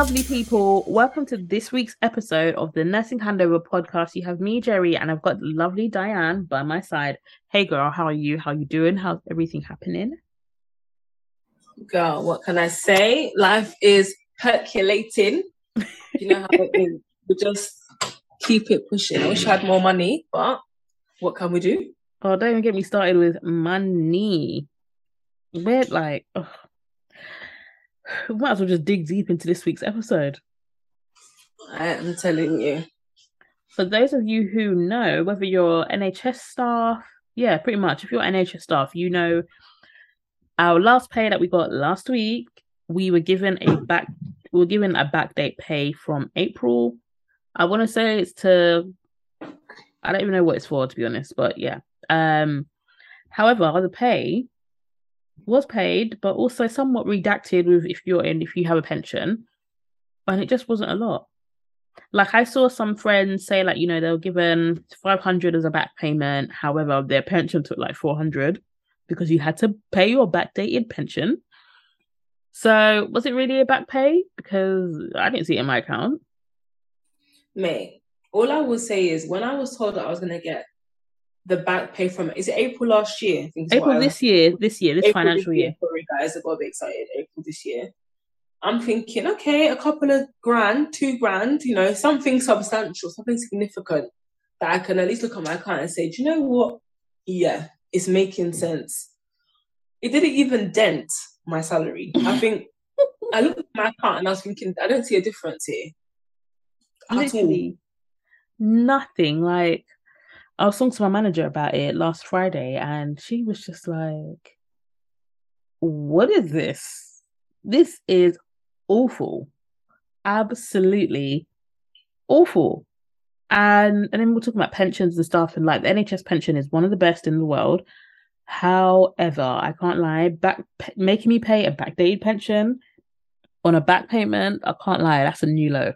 lovely people, welcome to this week's episode of the Nursing Handover podcast. You have me, Gerry, and I've got lovely Dianne by my side. Hey girl, how are you? How you doing? How's everything happening? Girl, what can I say? Life is percolating. You know how it is. We just keep it pushing. I wish I had more money, but what can we do? Oh, don't even get me started with money. We're like, ugh. We might as well just dig deep into this week's episode. I am telling you. For those of you who know, whether you're NHS staff, yeah, pretty much. If you're NHS staff, you know our last pay that we got last week, we were given a backdate pay from April. I want to say it's to, I don't even know what it's for, to be honest, but yeah. However, the pay was paid, but also somewhat redacted with if you have a pension, and it just wasn't a lot. Like, I saw some friends say, like, you know, they were given 500 as a back payment, however their pension took like 400 because you had to pay your backdated pension. So was it really a back pay? Because I didn't see it in my account. Mate, all I will say is, when I was told that I was going to get the back pay from, is it April last year? April this financial year. Sorry guys, I got a bit excited. April this year. I'm thinking, okay, a couple of grand, 2 grand, you know, something substantial, something significant that I can at least look at my account and say, do you know what? Yeah, it's making sense. It didn't even dent my salary. I think I looked at my account and I was thinking, I don't see a difference here. Literally nothing. Like, I was talking to my manager about it last Friday, and she was just like, what is this? This is awful. Absolutely awful. And then we're talking about pensions and stuff, and like, the NHS pension is one of the best in the world. However, I can't lie, making me pay a backdated pension on a back payment, I can't lie, that's a new low.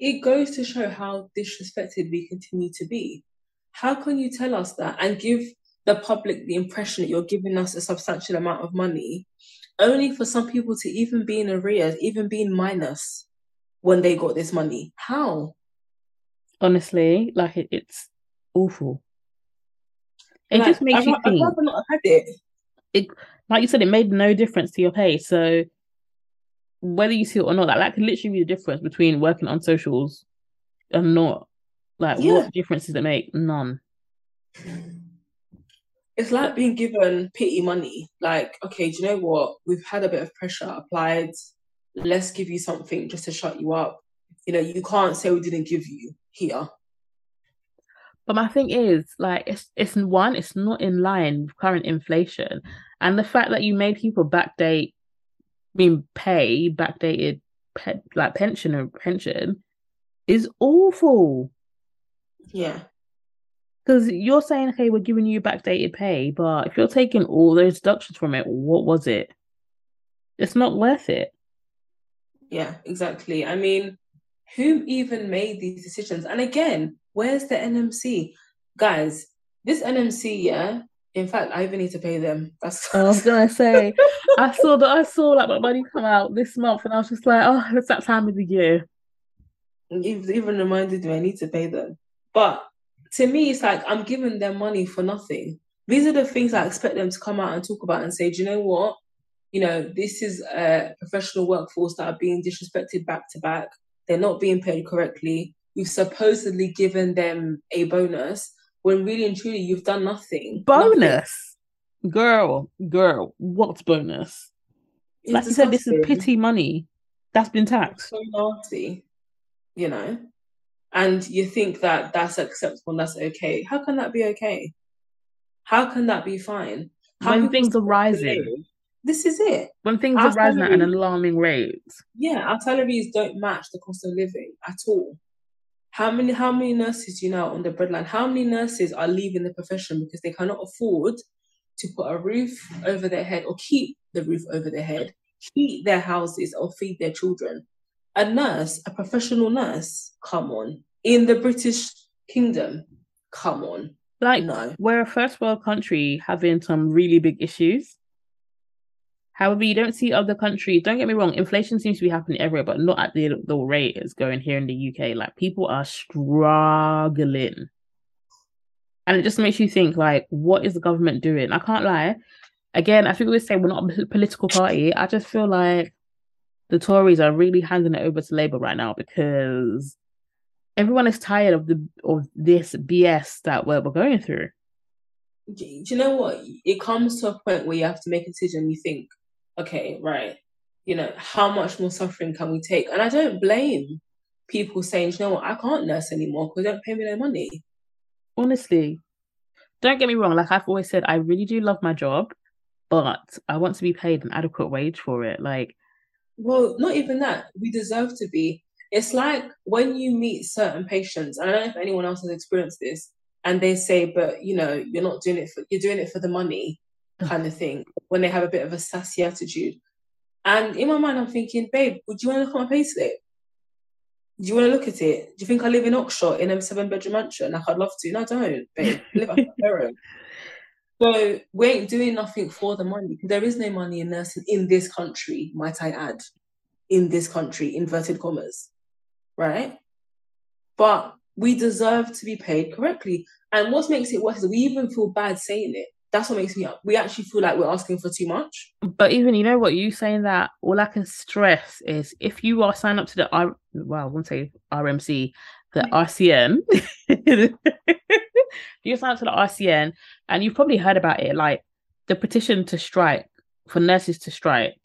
It goes to show how disrespected we continue to be. How can you tell us that and give the public the impression that you're giving us a substantial amount of money, only for some people to even be in arrears, even be in minus when they got this money? How? Honestly, like, it's awful. It, like, just makes you think. I'd rather not have had it. Like you said, it made no difference to your pay, so whether you see it or not, that can literally be the difference between working on socials and not. Like, yeah. What difference does it make? None. It's like being given pity money. Like, okay, do you know what? We've had a bit of pressure applied. Let's give you something just to shut you up. You know, you can't say we didn't give you here. But my thing is, like, it's not in line with current inflation. And the fact that you made people backdated pension is awful. Yeah, because you're saying, okay, we're giving you backdated pay, but if you're taking all those deductions from it, what was it? It's not worth it. Yeah, exactly. I mean, who even made these decisions? And again, where's the NMC, guys? This NMC, yeah. In fact, I even need to pay them. That's I was gonna say. I saw like my money come out this month, and I was just like, oh, it's that time of the year. It even reminded me I need to pay them. But to me, it's like I'm giving them money for nothing. These are the things I expect them to come out and talk about and say, do you know what? You know, this is a professional workforce that are being disrespected back to back. They're not being paid correctly. We've supposedly given them a bonus, when really and truly you've done nothing. Bonus? Nothing. Girl, what's bonus? It's like disgusting. You said, this is pity money that's been taxed. It's so nasty, you know? And you think that that's acceptable and that's okay. How can that be okay? How can that be fine? When things are rising. This is it. When things are rising at an alarming rate. Yeah, our salaries don't match the cost of living at all. How many nurses do you know on the breadline? How many nurses are leaving the profession because they cannot afford to put a roof over their head, or keep the roof over their head, heat their houses, or feed their children? A nurse, a professional nurse, come on. In the British Kingdom, come on. Like, no. We're a first world country having some really big issues. However, you don't see other countries. Don't get me wrong, inflation seems to be happening everywhere, but not at the rate it's going here in the UK. Like, people are struggling. And it just makes you think, like, what is the government doing? I can't lie. Again, I think we say we're not a political party. I just feel like the Tories are really handing it over to Labour right now, because everyone is tired of this BS that we're going through. Do you know what? It comes to a point where you have to make a decision. You think, okay, right, you know, how much more suffering can we take? And I don't blame people saying, you know what, I can't nurse anymore because they don't pay me no money. Honestly, don't get me wrong. Like I've always said, I really do love my job, but I want to be paid an adequate wage for it. Like, well, not even that. We deserve to be. It's like when you meet certain patients, and I don't know if anyone else has experienced this, and they say, but, you know, you're not doing it for, you're doing it for the money kind of thing, when they have a bit of a sassy attitude. And in my mind, I'm thinking, babe, would you want to look at my payslip? Do you want to look at it? Do you think I live in Oxshott in a 7-bedroom mansion? Like, I'd love to. No, I don't, babe. I live at my parents. So we ain't doing nothing for the money, because there is no money in nursing in this country, might I add. In this country, inverted commas, right? But we deserve to be paid correctly. And what makes it worse is we even feel bad saying it. That's what makes me up. We actually feel like we're asking for too much. But even, you know what, you saying that, all I can stress is if you are signed up to the, well, I won't say RMC, the RCN. You sign up to the RCN, and you've probably heard about it, like the petition to strike, for nurses to strike.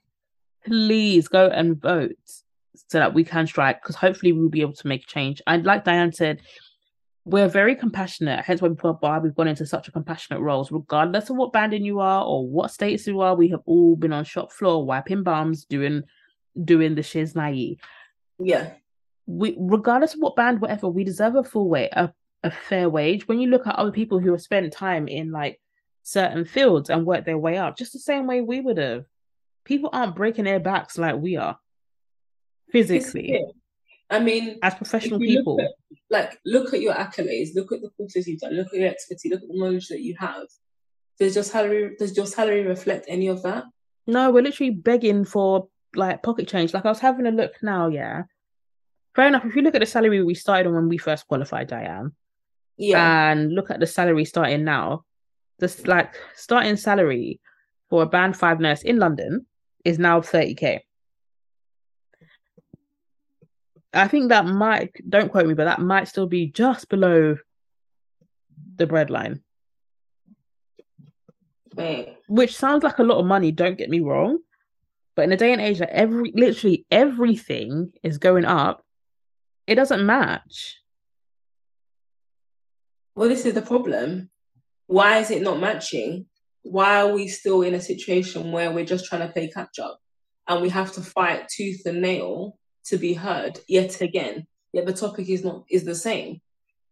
Please go and vote so that we can strike, because hopefully we'll be able to make change. And like Dianne said, we're very compassionate. Hence why we've gone into such a compassionate roles, regardless of what banding you are or what states you are. We have all been on shop floor, wiping bums, doing the shiznai. Yeah. We, regardless of what band, whatever, we deserve a full wage, a fair wage. When you look at other people who have spent time in like certain fields and worked their way up, just the same way we would have. People aren't breaking their backs like we are, physically. I mean, as professional people. Look at your accolades, look at the courses you've done, look at your expertise, look at the knowledge that you have. Does your salary reflect any of that? No, we're literally begging for like pocket change. Like, I was having a look now, yeah. Fair enough, if you look at the salary we started on when we first qualified, Dianne, yeah, and look at the salary starting now, this like starting salary for a band 5 nurse in London is now 30k. I think that might, don't quote me, but that might still be just below the breadline. Which sounds like a lot of money, don't get me wrong, but in a day and age that everything is going up, it doesn't match. Well, this is the problem. Why is it not matching? Why are we still in a situation where we're just trying to play catch up, and we have to fight tooth and nail to be heard yet again? Yet the topic is the same.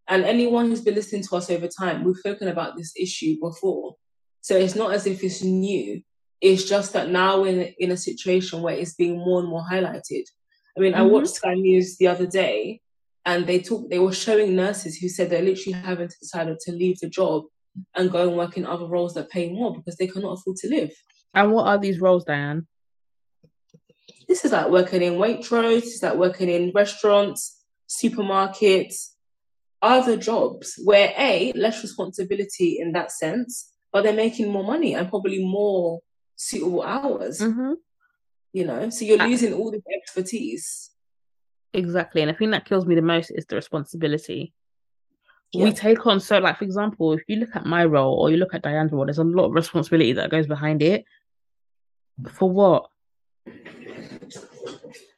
And anyone who's been listening to us over time, we've spoken about this issue before. So it's not as if it's new. It's just that now we're in a situation where it's being more and more highlighted. I mean, I watched Sky News the other day, and they were showing nurses who said they're literally having to decide to leave the job and go and work in other roles that pay more because they cannot afford to live. And what are these roles, Dianne? This is like working in Waitrose, it's like working in restaurants, supermarkets, other jobs where, A, less responsibility in that sense, but they're making more money and probably more suitable hours. Mm-hmm. You know, so you're losing all this expertise. Exactly. And I think that kills me the most is the responsibility. Yeah. We take on, so like, for example, if you look at my role or you look at Diane's role, there's a lot of responsibility that goes behind it. For what?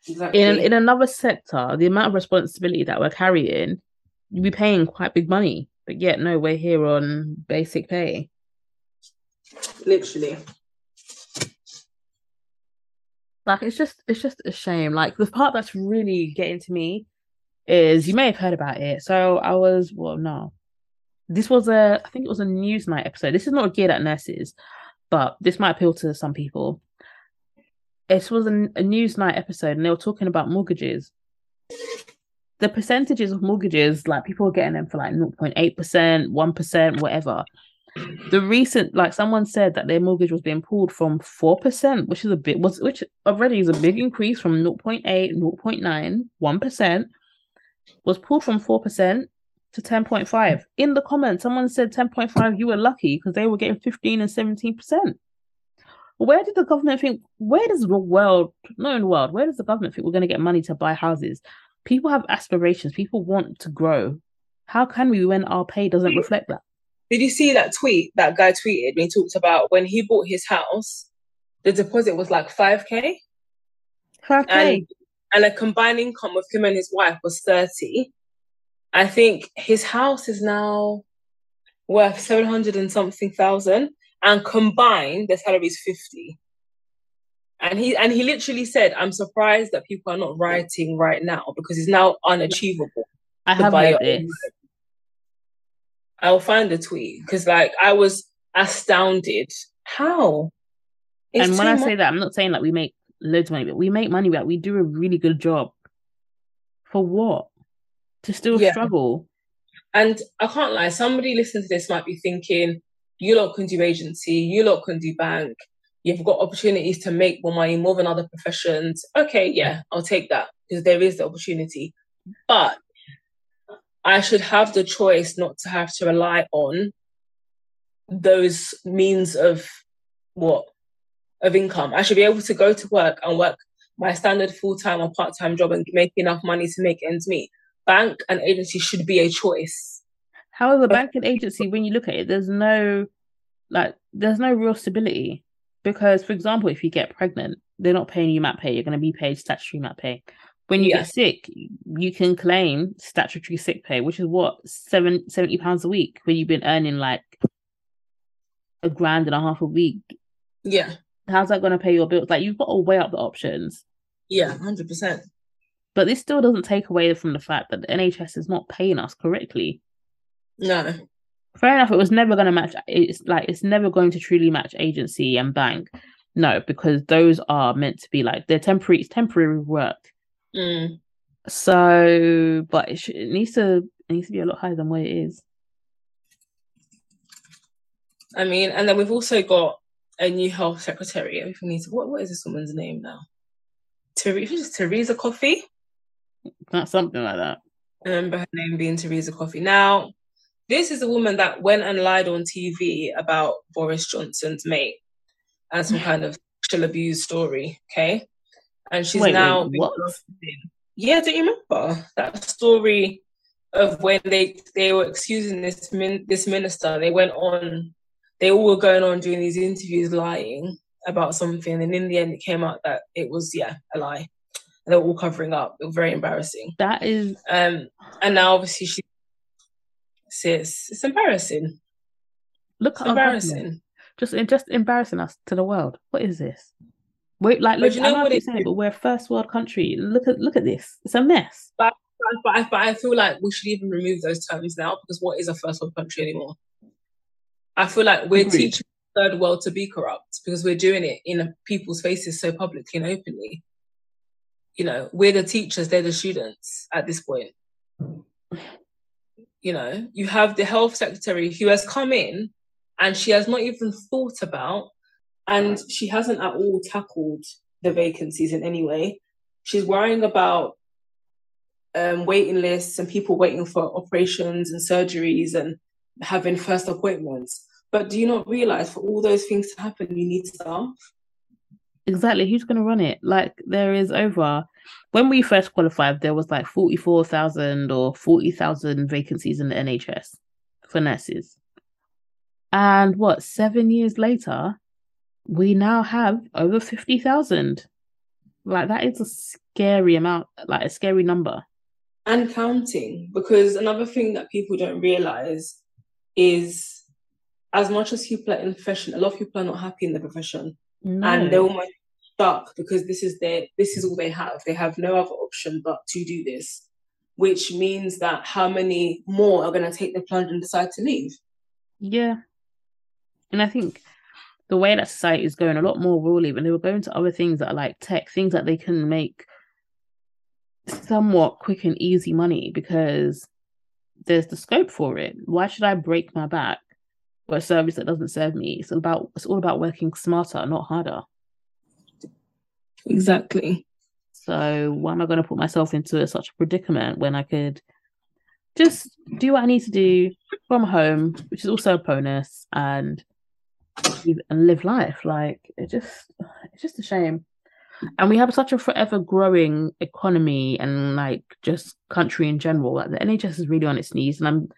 Exactly. In another sector, the amount of responsibility that we're carrying, you'd be paying quite big money, but yet no, we're here on basic pay. Literally. Like, it's just a shame. Like, the part that's really getting to me is, you may have heard about it. So I was, well, no. This was I think it was a Newsnight episode. This is not geared at nurses, but this might appeal to some people. This was a Newsnight episode, and they were talking about mortgages. The percentages of mortgages, like, people are getting them for like 0.8%, 1%, whatever. The recent, like someone said that their mortgage was being pulled from 4%, which is a bit, which already is a big increase from 0.8, 0.9, 1%, was pulled from 4% to 10.5. In the comments, someone said 10.5, you were lucky because they were getting 15 and 17%. Where did the government think, where does the government think we're going to get money to buy houses? People have aspirations. People want to grow. How can we when our pay doesn't reflect that? Did you see that tweet that guy tweeted when he talked about when he bought his house, the deposit was like 5K? 5K. And a combined income of him and his wife was 30. I think his house is now worth 700 and something thousand. And combined, their salary is 50. And he literally said, I'm surprised that people are not rioting right now because it's now unachievable. I have heard this. I'll find the tweet because, like, I was astounded. How? And when I say that, I'm not saying that we make loads of money, but we make money, but we do a really good job. For what? To still struggle. And I can't lie, somebody listening to this might be thinking, you lot can do agency, you lot can do bank, you've got opportunities to make more money, more than other professions. Okay, yeah, I'll take that because there is the opportunity. But I should have the choice not to have to rely on those means of income. I should be able to go to work and work my standard full-time or part-time job and make enough money to make ends meet. Bank and agency should be a choice. However, bank and agency, when you look at it, there's no real stability because, for example, if you get pregnant, they're not paying you mat pay. You're going to be paid statutory mat pay. When you get sick, you can claim statutory sick pay, which is what, £70 a week when you've been earning like £1,500 a week. Yeah. How's that going to pay your bills? Like, you've got to weigh up the options. Yeah, 100%. But this still doesn't take away from the fact that the NHS is not paying us correctly. No. Fair enough, it was never going to match. It's never going to truly match agency and bank. No, because those are meant to be like, they're temporary. It's temporary work. Mm. So, but it needs to be a lot higher than what it is. I mean, and then we've also got a new health secretary. Everything needs. What is this woman's name now? Theresa Coffey. Not something like that. I remember her name being Theresa Coffey. Now, this is a woman that went and lied on TV about Boris Johnson's mate and some kind of sexual abuse story. Okay. And she's what? Yeah, do you remember that story of when they were excusing this minister? They went on, they all were going on doing these interviews lying about something, and in the end, it came out that it was a lie. They were all covering up. It was very embarrassing. That is, and now obviously she says it's embarrassing. Look, it's embarrassing. Just embarrassing us to the world. What is this? But we're a first world country. Look at this. It's a mess. But I feel like we should even remove those terms now because what is a first world country anymore? I feel like we're teaching the third world to be corrupt because we're doing it in people's faces so publicly and openly. You know, we're the teachers, they're the students at this point. You know, you have the health secretary who has come in and she has not even thought about. And she hasn't at all tackled the vacancies in any way. She's worrying about waiting lists and people waiting for operations and surgeries and having first appointments. But do you not realise for all those things to happen, you need staff? Exactly. Who's going to run it? Like, there is over. When we first qualified, there was like 44,000 or 40,000 vacancies in the NHS for nurses. And 7 years later, we now have over 50,000. Like, that is a scary amount, like a scary number. And counting, because another thing that people don't realise is as much as people are in the profession, a lot of people are not happy in the profession. No. And they're almost stuck because this is all they have. They have no other option but to do this, which means that how many more are going to take the plunge and decide to leave? Yeah. And I think the way that society is going, a lot more will leave, and they were going to other things that are like tech, things that they can make somewhat quick and easy money because there's the scope for it. Why should I break my back or a service that doesn't serve me. It's all about working smarter, not harder. Exactly. So why am I going to put myself into such a predicament when I could just do what I need to do from home, which is also a bonus, and live life? Like, it's just a shame. And we have such a forever growing economy and like just country in general. Like the NHS is really on its knees. And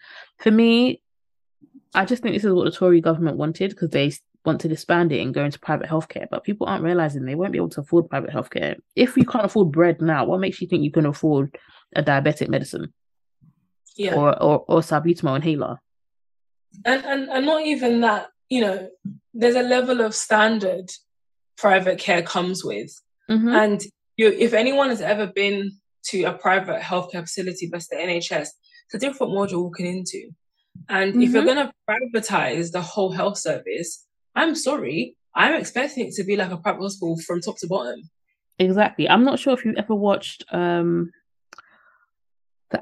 I just think this is what the Tory government wanted, because they wanted to expand it and go into private healthcare. But people aren't realizing they won't be able to afford private healthcare. If you can't afford bread now, what makes you think you can afford a diabetic medicine? Yeah. Or salbutamol inhaler? And not even that, you know, there's a level of standard private care comes with. Mm-hmm. And if anyone has ever been to a private healthcare facility, that's the NHS, it's a different world you're walking into. And mm-hmm. if you're going to privatize the whole health service, I'm sorry, I'm expecting it to be like a private hospital from top to bottom. Exactly. I'm not sure if you've ever watched the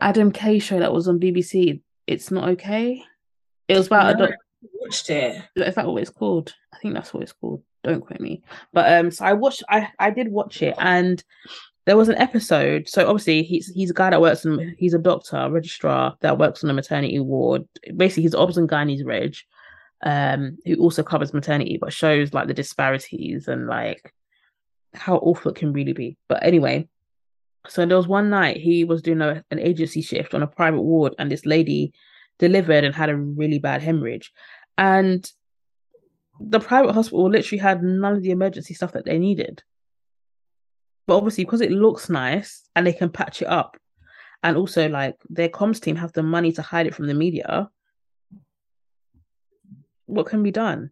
Adam Kay show that was on BBC, It's Not Okay. It was about I watched it. Is that what it's called? I think that's what it's called. Don't quote me. But so I did watch it, and there was an episode. So obviously he's a guy that works in, he's a doctor, a registrar that works on a maternity ward. Basically he's obs and gynae's reg, who also covers maternity, but shows like the disparities and like how awful it can really be. But anyway, so there was one night he was doing an agency shift on a private ward, and this lady delivered and had a really bad hemorrhage, and the private hospital literally had none of the emergency stuff that they needed. But obviously, because it looks nice and they can patch it up, and also like their comms team have the money to hide it from the media, what can be done?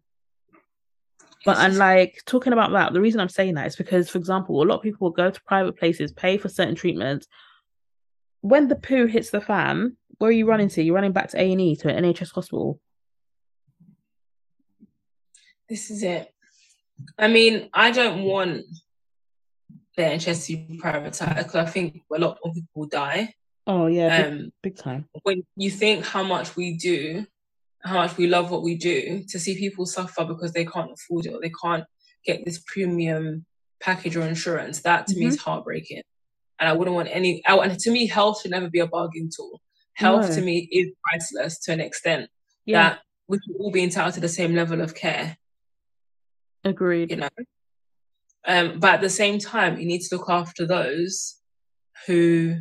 But and like talking about that, the reason I'm saying that is because, for example, a lot of people will go to private places, pay for certain treatments. When the poo hits the fan, where are you running to? You're running back to A&E, to an NHS hospital. This is it. I mean, I don't want the NHS to be privatised, because I think a lot of people die. Oh, yeah, big time. When you think how much we do, how much we love what we do, to see people suffer because they can't afford it or they can't get this premium package or insurance, that to mm-hmm. me is heartbreaking. And I wouldn't want any... And to me, health should never be a bargain tool. Health to me is priceless to an extent. Yeah. That we should all be entitled to the same level of care. Agreed. You know, but at the same time, you need to look after those who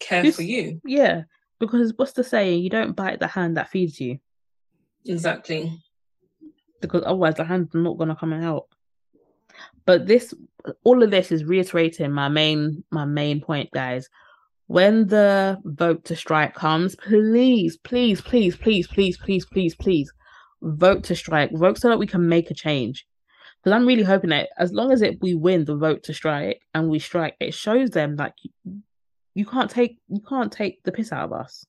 care for you. Yeah, because what's the saying? You don't bite the hand that feeds you. Exactly. Because otherwise, the hand's not going to come out. But all of this is reiterating my main point, guys. When the vote to strike comes, please, vote to strike. Vote so that we can make a change. Because I'm really hoping that as long as we win the vote to strike and we strike, it shows them like you can't take the piss out of us.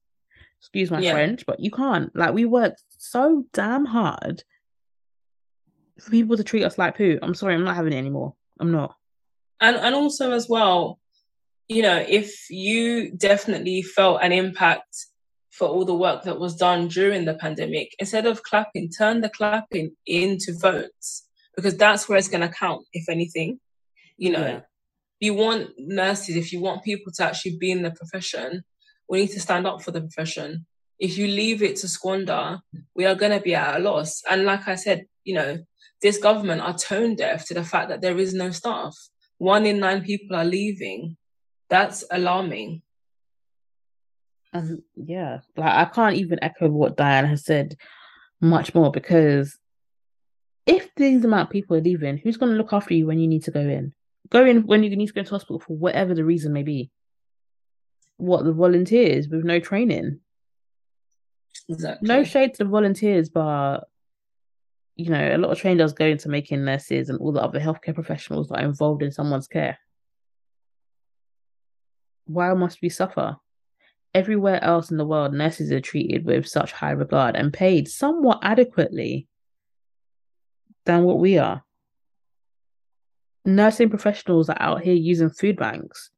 Excuse my French, but you can't. Like, we work so damn hard for people to treat us like poo. I'm sorry, I'm not having it anymore. I'm not. And also as well, you know, if you definitely felt an impact for all the work that was done during the pandemic, instead of clapping, turn the clapping into votes, because that's where it's going to count, if anything. You know, you want nurses, if you want people to actually be in the profession, we need to stand up for the profession. If you leave it to squander, we are going to be at a loss. And like I said, you know, this government are tone deaf to the fact that there is no staff. 1 in 9 people are leaving. That's alarming. And like, I can't even echo what Dianne has said much more, because if these amount of people are leaving, who's going to look after you when you need to go in? Go in when you need to go to hospital for whatever the reason may be. What, the volunteers with no training? Exactly. No shade to the volunteers, but you know, a lot of training does go into making nurses and all the other healthcare professionals that are involved in someone's care. Why must we suffer? Everywhere else in the world, nurses are treated with such high regard and paid somewhat adequately than what we are. Nursing professionals are out here using food banks.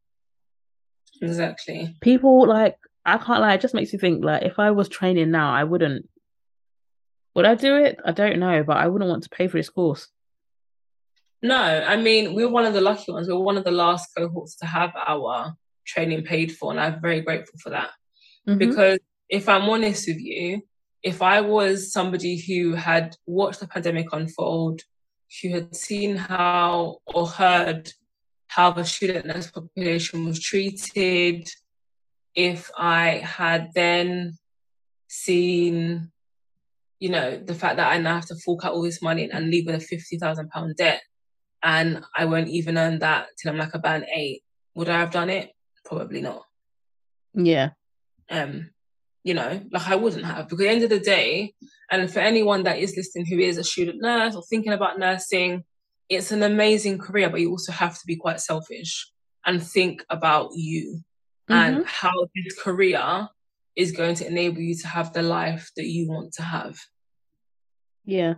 Exactly. People, like, I can't lie, it just makes you think, like, if I was training now, I wouldn't. Would I do it? I don't know, but I wouldn't want to pay for this course. No, I mean, we were one of the lucky ones. We were one of the last cohorts to have our training paid for, and I'm very grateful for that. Mm-hmm. Because if I'm honest with you, if I was somebody who had watched the pandemic unfold, who had seen how or heard how the student nurse population was treated, if I had then seen, you know, the fact that I now have to fork out all this money and leave with a £50,000 debt, and I won't even earn that till I'm like a band 8, would I have done it? Probably not. Yeah. You know, like I wouldn't have, because at the end of the day, and for anyone that is listening who is a student nurse or thinking about nursing, it's an amazing career, but you also have to be quite selfish and think about you, mm-hmm. and how this career is going to enable you to have the life that you want to have. Yeah.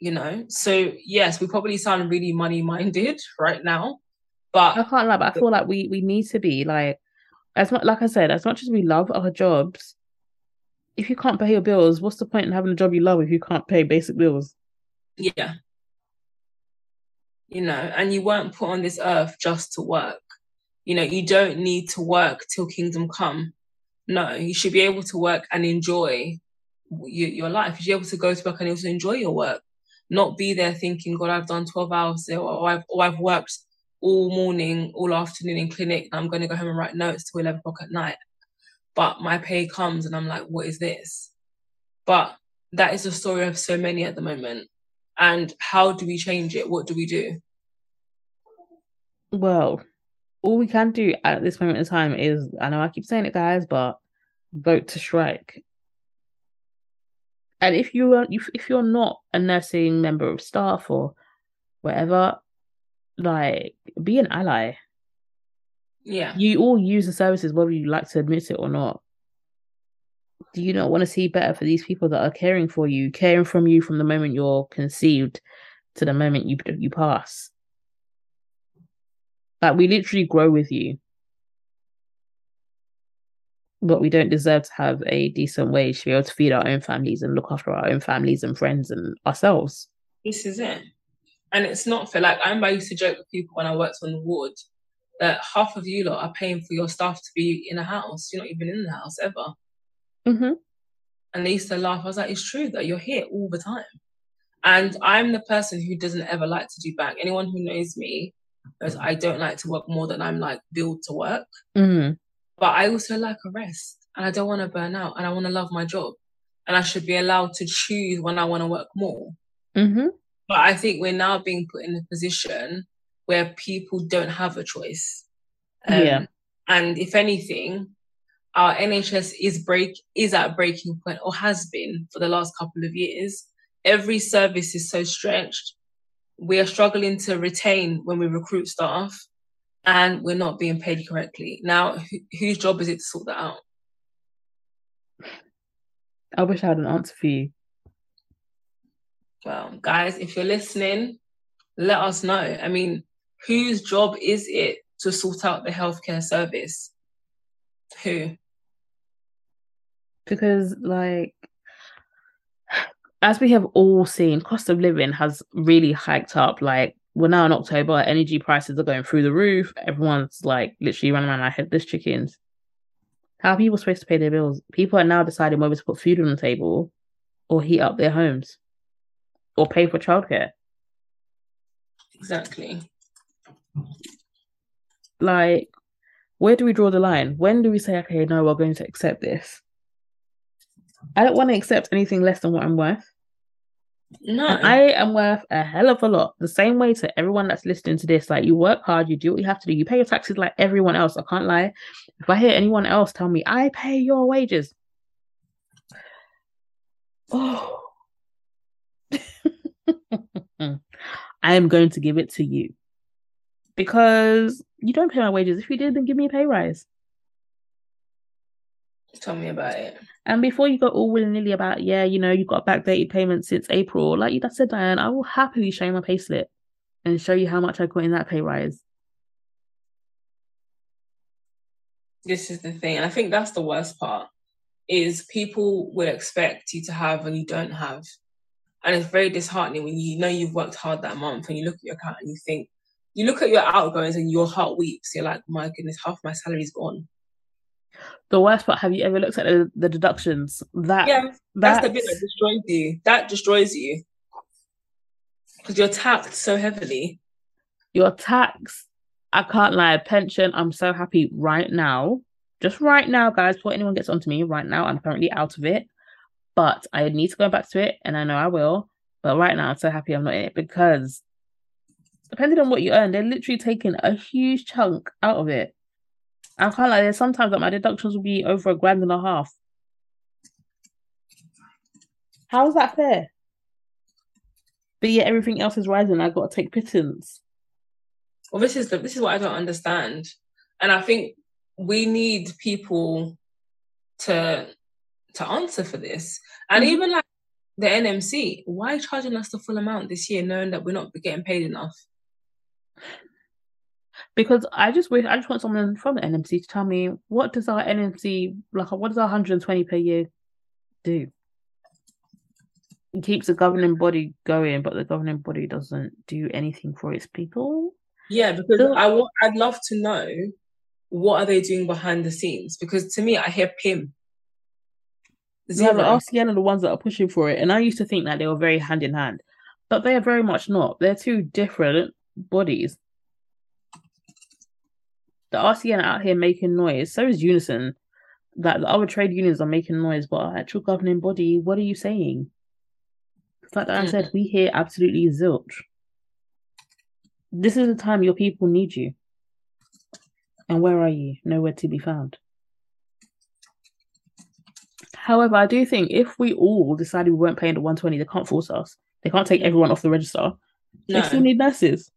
You know, so yes, we probably sound really money-minded right now, but I can't lie, but I feel like we need to be, like, as much, like I said, as much as we love our jobs, if you can't pay your bills, what's the point in having a job you love if you can't pay basic bills? Yeah. You know, and you weren't put on this earth just to work. You know, you don't need to work till kingdom come. No, you should be able to work and enjoy your life. You should be able to go to work and also enjoy your work. Not be there thinking, God, I've done 12 hours there, or I've worked all morning, all afternoon in clinic, and I'm going to go home and write notes till 11 o'clock at night. But my pay comes and I'm like, what is this? But that is the story of so many at the moment. And how do we change it? What do we do? Well, all we can do at this moment in time is, I know I keep saying it, guys, but vote to strike. And if you're not a nursing member of staff or whatever, like, be an ally. Yeah. You all use the services, whether you like to admit it or not. Do you not want to see better for these people that are caring for you, caring from you from the moment you're conceived to the moment you pass? Like, we literally grow with you. But we don't deserve to have a decent wage to be able to feed our own families and look after our own families and friends and ourselves. This is it. And it's not fair. Like, I used to joke with people when I worked on the ward that half of you lot are paying for your staff to be in a house. You're not even in the house ever. Mm-hmm. And they used to laugh. I was like, it's true though. You're here all the time. And I'm the person who doesn't ever like to do bank. Anyone who knows me knows I don't like to work more than I'm like billed to work. Mm-hmm. But I also like a rest, and I don't want to burn out, and I want to love my job, and I should be allowed to choose when I want to work more. Mm-hmm. But I think we're now being put in a position where people don't have a choice. Yeah. And if anything, our NHS is at breaking point, or has been for the last couple of years. Every service is so stretched. We are struggling to retain when we recruit staff, and we're not being paid correctly. Now, whose job is it to sort that out? I wish I had an answer for you. Well, guys, if you're listening, let us know. I mean, whose job is it to sort out the healthcare service? Who? Because, like, as we have all seen, cost of living has really hiked up. Like, we're now in October, energy prices are going through the roof. Everyone's, like, literally running around like headless chickens. How are people supposed to pay their bills? People are now deciding whether to put food on the table or heat up their homes or pay for childcare. Exactly. Like, where do we draw the line? When do we say, okay, no, we're going to accept this? I don't want to accept anything less than what I'm worth. No. And I am worth a hell of a lot. The same way to everyone that's listening to this, like, you work hard, you do what you have to do, you pay your taxes like everyone else. I can't lie. If I hear anyone else tell me, I pay your wages. Oh. I am going to give it to you. Because you don't pay my wages. If you did, then give me a pay rise. Tell me about it. And before you go all willy-nilly about, yeah, you know, you've got a backdated payment since April. Like you said, Dianne, I will happily show you my payslip and show you how much I got in that pay rise. This is the thing. And I think that's the worst part. is people will expect you to have and you don't have. And it's very disheartening when you know you've worked hard that month and you look at your account and you think, you look at your outgoings and your heart weeps. You're like, my goodness, half my salary's gone. The worst part, have you ever looked at the deductions? That's the bit that destroys you. That destroys you. Because you're taxed so heavily. You're taxed. I can't lie. Pension, I'm so happy right now. Just right now, guys, before anyone gets onto me, right now, I'm currently out of it. But I need to go back to it, and I know I will. But right now, I'm so happy I'm not in it, because depending on what you earn, they're literally taking a huge chunk out of it. I can't lie, there's sometimes that my deductions will be over $1,500. How is that fair? But yet everything else is rising. I've got to take pittance. Well, this is what I don't understand. And I think we need people to answer for this. And even like the NMC, why charging us the full amount this year knowing that we're not getting paid enough? Because I just want someone from the NMC to tell me, what does our NMC, like, what does our 120 per year do? It keeps the governing body going, but the governing body doesn't do anything for its people. Yeah, because I'd love to know, what are they doing behind the scenes? Because to me, I hear PIM. Yeah, the RCN are the ones that are pushing for it. And I used to think that they were very hand in hand, but they are very much not. They're two different bodies. The RCN are out here making noise. So is Unison. Like, the other trade unions are making noise, but our actual governing body, what are you saying? Like I said, we hear absolutely zilch. This is the time your people need you. And where are you? Nowhere to be found. However, I do think if we all decided we weren't paying the 120, they can't force us. They can't take everyone off the register. No. They still need nurses.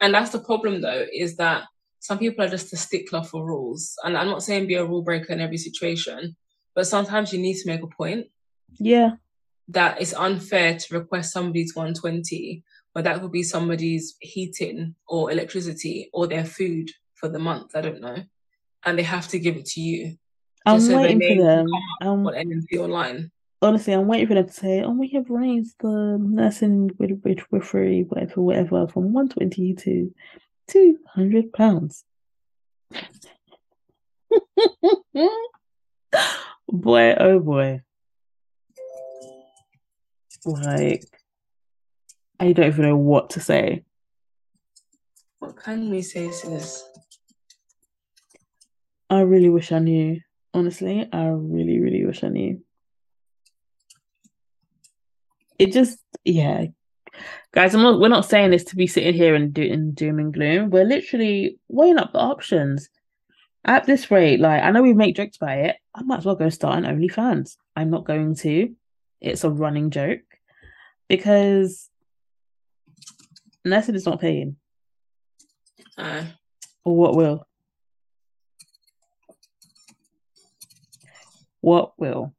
And that's the problem, though, is that some people are just a stickler for rules. And I'm not saying be a rule breaker in every situation, but sometimes you need to make a point. Yeah. That it's unfair to request somebody's 120, but that could be somebody's heating or electricity or their food for the month, I don't know. And they have to give it to you. I'm waiting for them. On NMC online. Honestly, I'm waiting for them to say, oh, we have raised the nursing midwifery, whatever, from 120 to £200. Boy, oh boy. Like, I don't even know what to say. What can we say, sis? I really wish I knew. Honestly, I really, really wish I knew. It just, yeah. Guys, we're not saying this to be sitting here and doing doom and gloom. We're literally weighing up the options. At this rate, like, I know we make jokes about it. I might as well go start an OnlyFans. I'm not going to. It's a running joke, because nursing is not paying. Or what will? What will?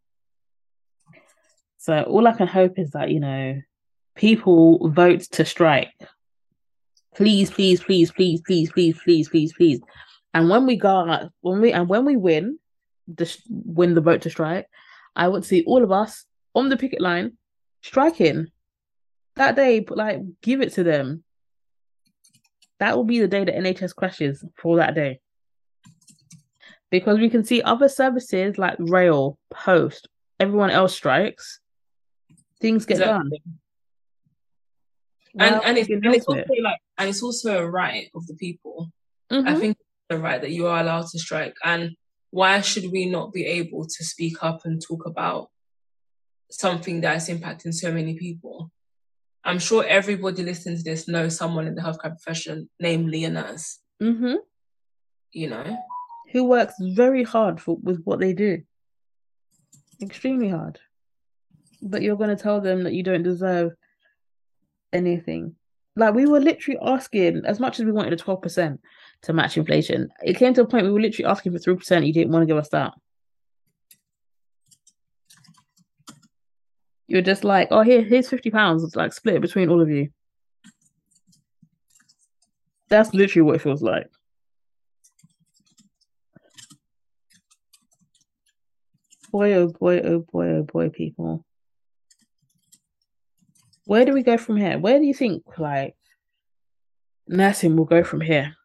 So all I can hope is that, you know, people vote to strike. Please, please, please, please, please, please, please, please, please. And when we win the vote to strike, I would see all of us on the picket line striking that day, but like, give it to them. That will be the day that NHS crashes for that day. Because we can see other services like rail, post, everyone else strikes, things get done. And it's also a right of the people. Mm-hmm. I think it's a right that you are allowed to strike. And why should we not be able to speak up and talk about something that's impacting so many people? I'm sure everybody listening to this knows someone in the healthcare profession, namely a nurse. Mm-hmm. You know? Who works very hard with what they do. Extremely hard. But you're going to tell them that you don't deserve anything. Like, we were literally asking, as much as we wanted a 12% to match inflation, it came to a point we were literally asking for 3%. You didn't want to give us that. You're just like, oh, here's £50. It's like split between all of you. That's literally what it feels like. Boy, oh boy, oh boy, oh boy, people. Where do we go from here? Where do you think, like, nursing will go from here?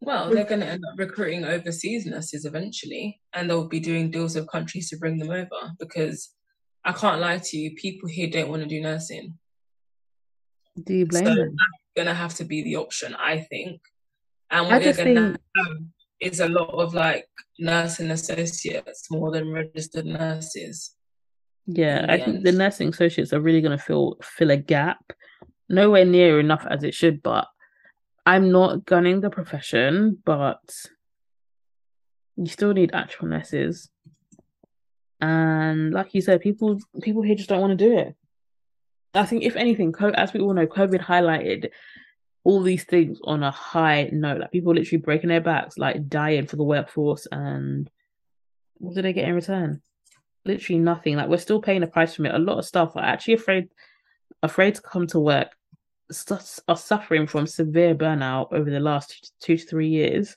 Well, they're going to end up recruiting overseas nurses eventually, and they'll be doing deals with countries to bring them over, because I can't lie to you, people here don't want to do nursing. Do you blame them? That's going to have to be the option, I think. And what they're going to have is a lot of, like, nursing associates more than registered nurses. Yeah, I think the nursing associates are really going to fill a gap. Nowhere near enough as it should, but I'm not gunning the profession, but you still need actual nurses. And like you said, people here just don't want to do it. I think, if anything, as we all know, COVID highlighted all these things on a high note. Like, people literally breaking their backs, like, dying for the workforce. And what do they get in return? Literally nothing. Like, we're still paying the price from it. A lot of staff are actually afraid to come to work, are suffering from severe burnout over the last 2 to 3 years.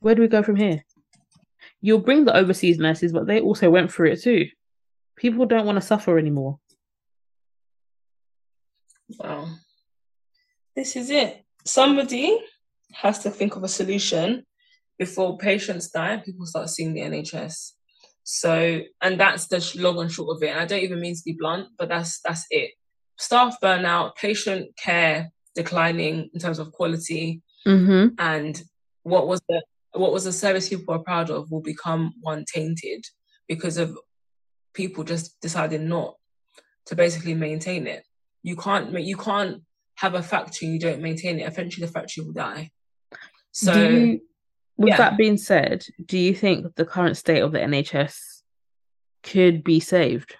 Where do we go from here? You'll bring the overseas nurses, but they also went through it too. People don't want to suffer anymore. Wow. This is it. Somebody has to think of a solution before patients die and people start seeing the NHS. So, and that's the long and short of it. And I don't even mean to be blunt, but that's it. Staff burnout, patient care declining in terms of quality, and what was the service people are proud of will become one tainted because of people just deciding not to basically maintain it. You can't have a factory, you don't maintain it. Eventually, the factory will die. So. That being said, do you think the current state of the NHS could be saved?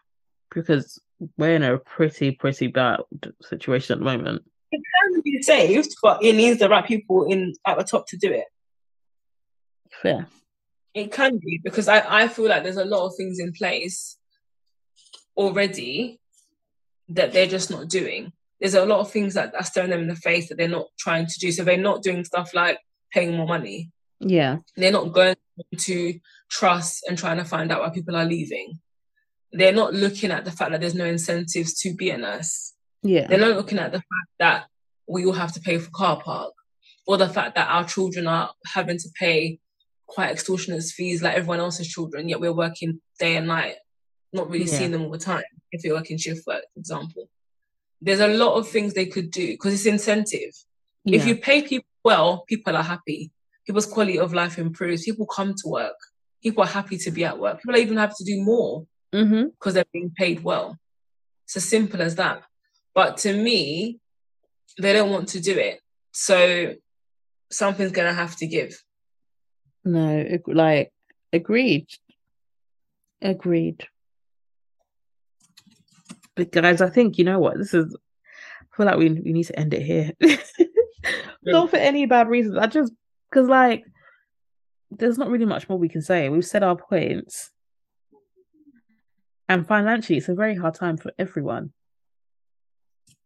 Because we're in a pretty, pretty bad situation at the moment. It can be saved, but it needs the right people in at the top to do it. Fair. It can be, because I feel like there's a lot of things in place already that they're just not doing. There's a lot of things that are staring them in the face that they're not trying to do. So they're not doing stuff like paying more money. Yeah, they're not going to trusts and trying to find out why people are leaving. They're not looking at the fact that there's no incentives to be a nurse. Yeah, they're not looking at the fact that we all have to pay for car park, or the fact that our children are having to pay quite extortionate fees like everyone else's children, yet we're working day and night, not really seeing them all the time if you're working shift work, for example. There's a lot of things they could do because it's incentive. If you pay people well, people are happy. People's quality of life improves. People come to work. People are happy to be at work. People are even happy to do more because they're being paid well. It's as simple as that. But to me, they don't want to do it. So something's going to have to give. No, like, agreed. Agreed. But guys, I think, you know what? I feel like we need to end it here. Not for any bad reasons. Because, like, there's not really much more we can say. We've said our points. And financially, it's a very hard time for everyone.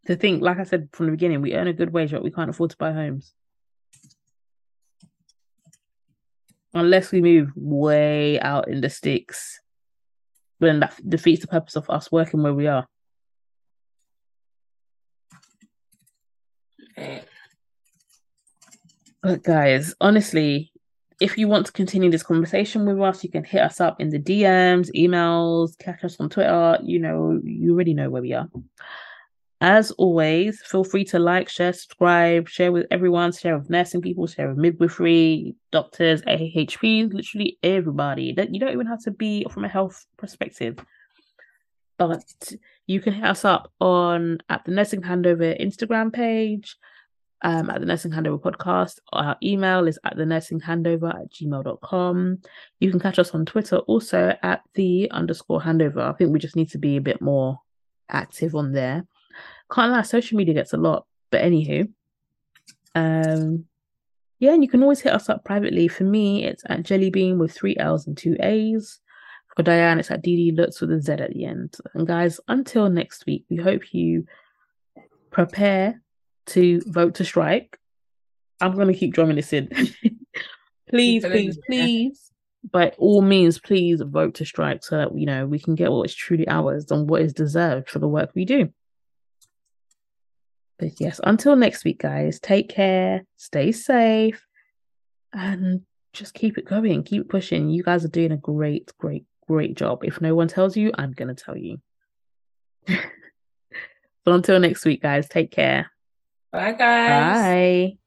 To think, like I said from the beginning, we earn a good wage, but we can't afford to buy homes. Unless we move way out in the sticks. Then that defeats the purpose of us working where we are. Okay. But guys, honestly, if you want to continue this conversation with us, you can hit us up in the DMs, emails, catch us on Twitter. You know, you already know where we are. As always, feel free to like, share, subscribe, share with everyone, share with nursing people, share with midwifery, doctors, AHPs, literally everybody. You don't even have to be from a health perspective. But you can hit us up on at the Nursing Handover Instagram page. At the Nursing Handover Podcast. Our email is at thenursinghandover@gmail.com. You can catch us on Twitter also at @the_handover. I think we just need to be a bit more active on there. Can't lie, social media gets a lot, but anywho. And you can always hit us up privately. For me, it's at jelllybeaan with 3 L's and 2 A's. For Dianne, it's at deedeelutz with a Z at the end. And guys, until next week, we hope you prepare to vote to strike. I'm going to keep drumming this in. Please. By all means, please vote to strike so that, you know, we can get what is truly ours and what is deserved for the work we do. But yes, until next week, guys, take care, stay safe, and just keep it going, keep pushing. You guys are doing a great, great, great job. If no one tells you, I'm going to tell you. But until next week, guys, take care. Bye, guys. Bye.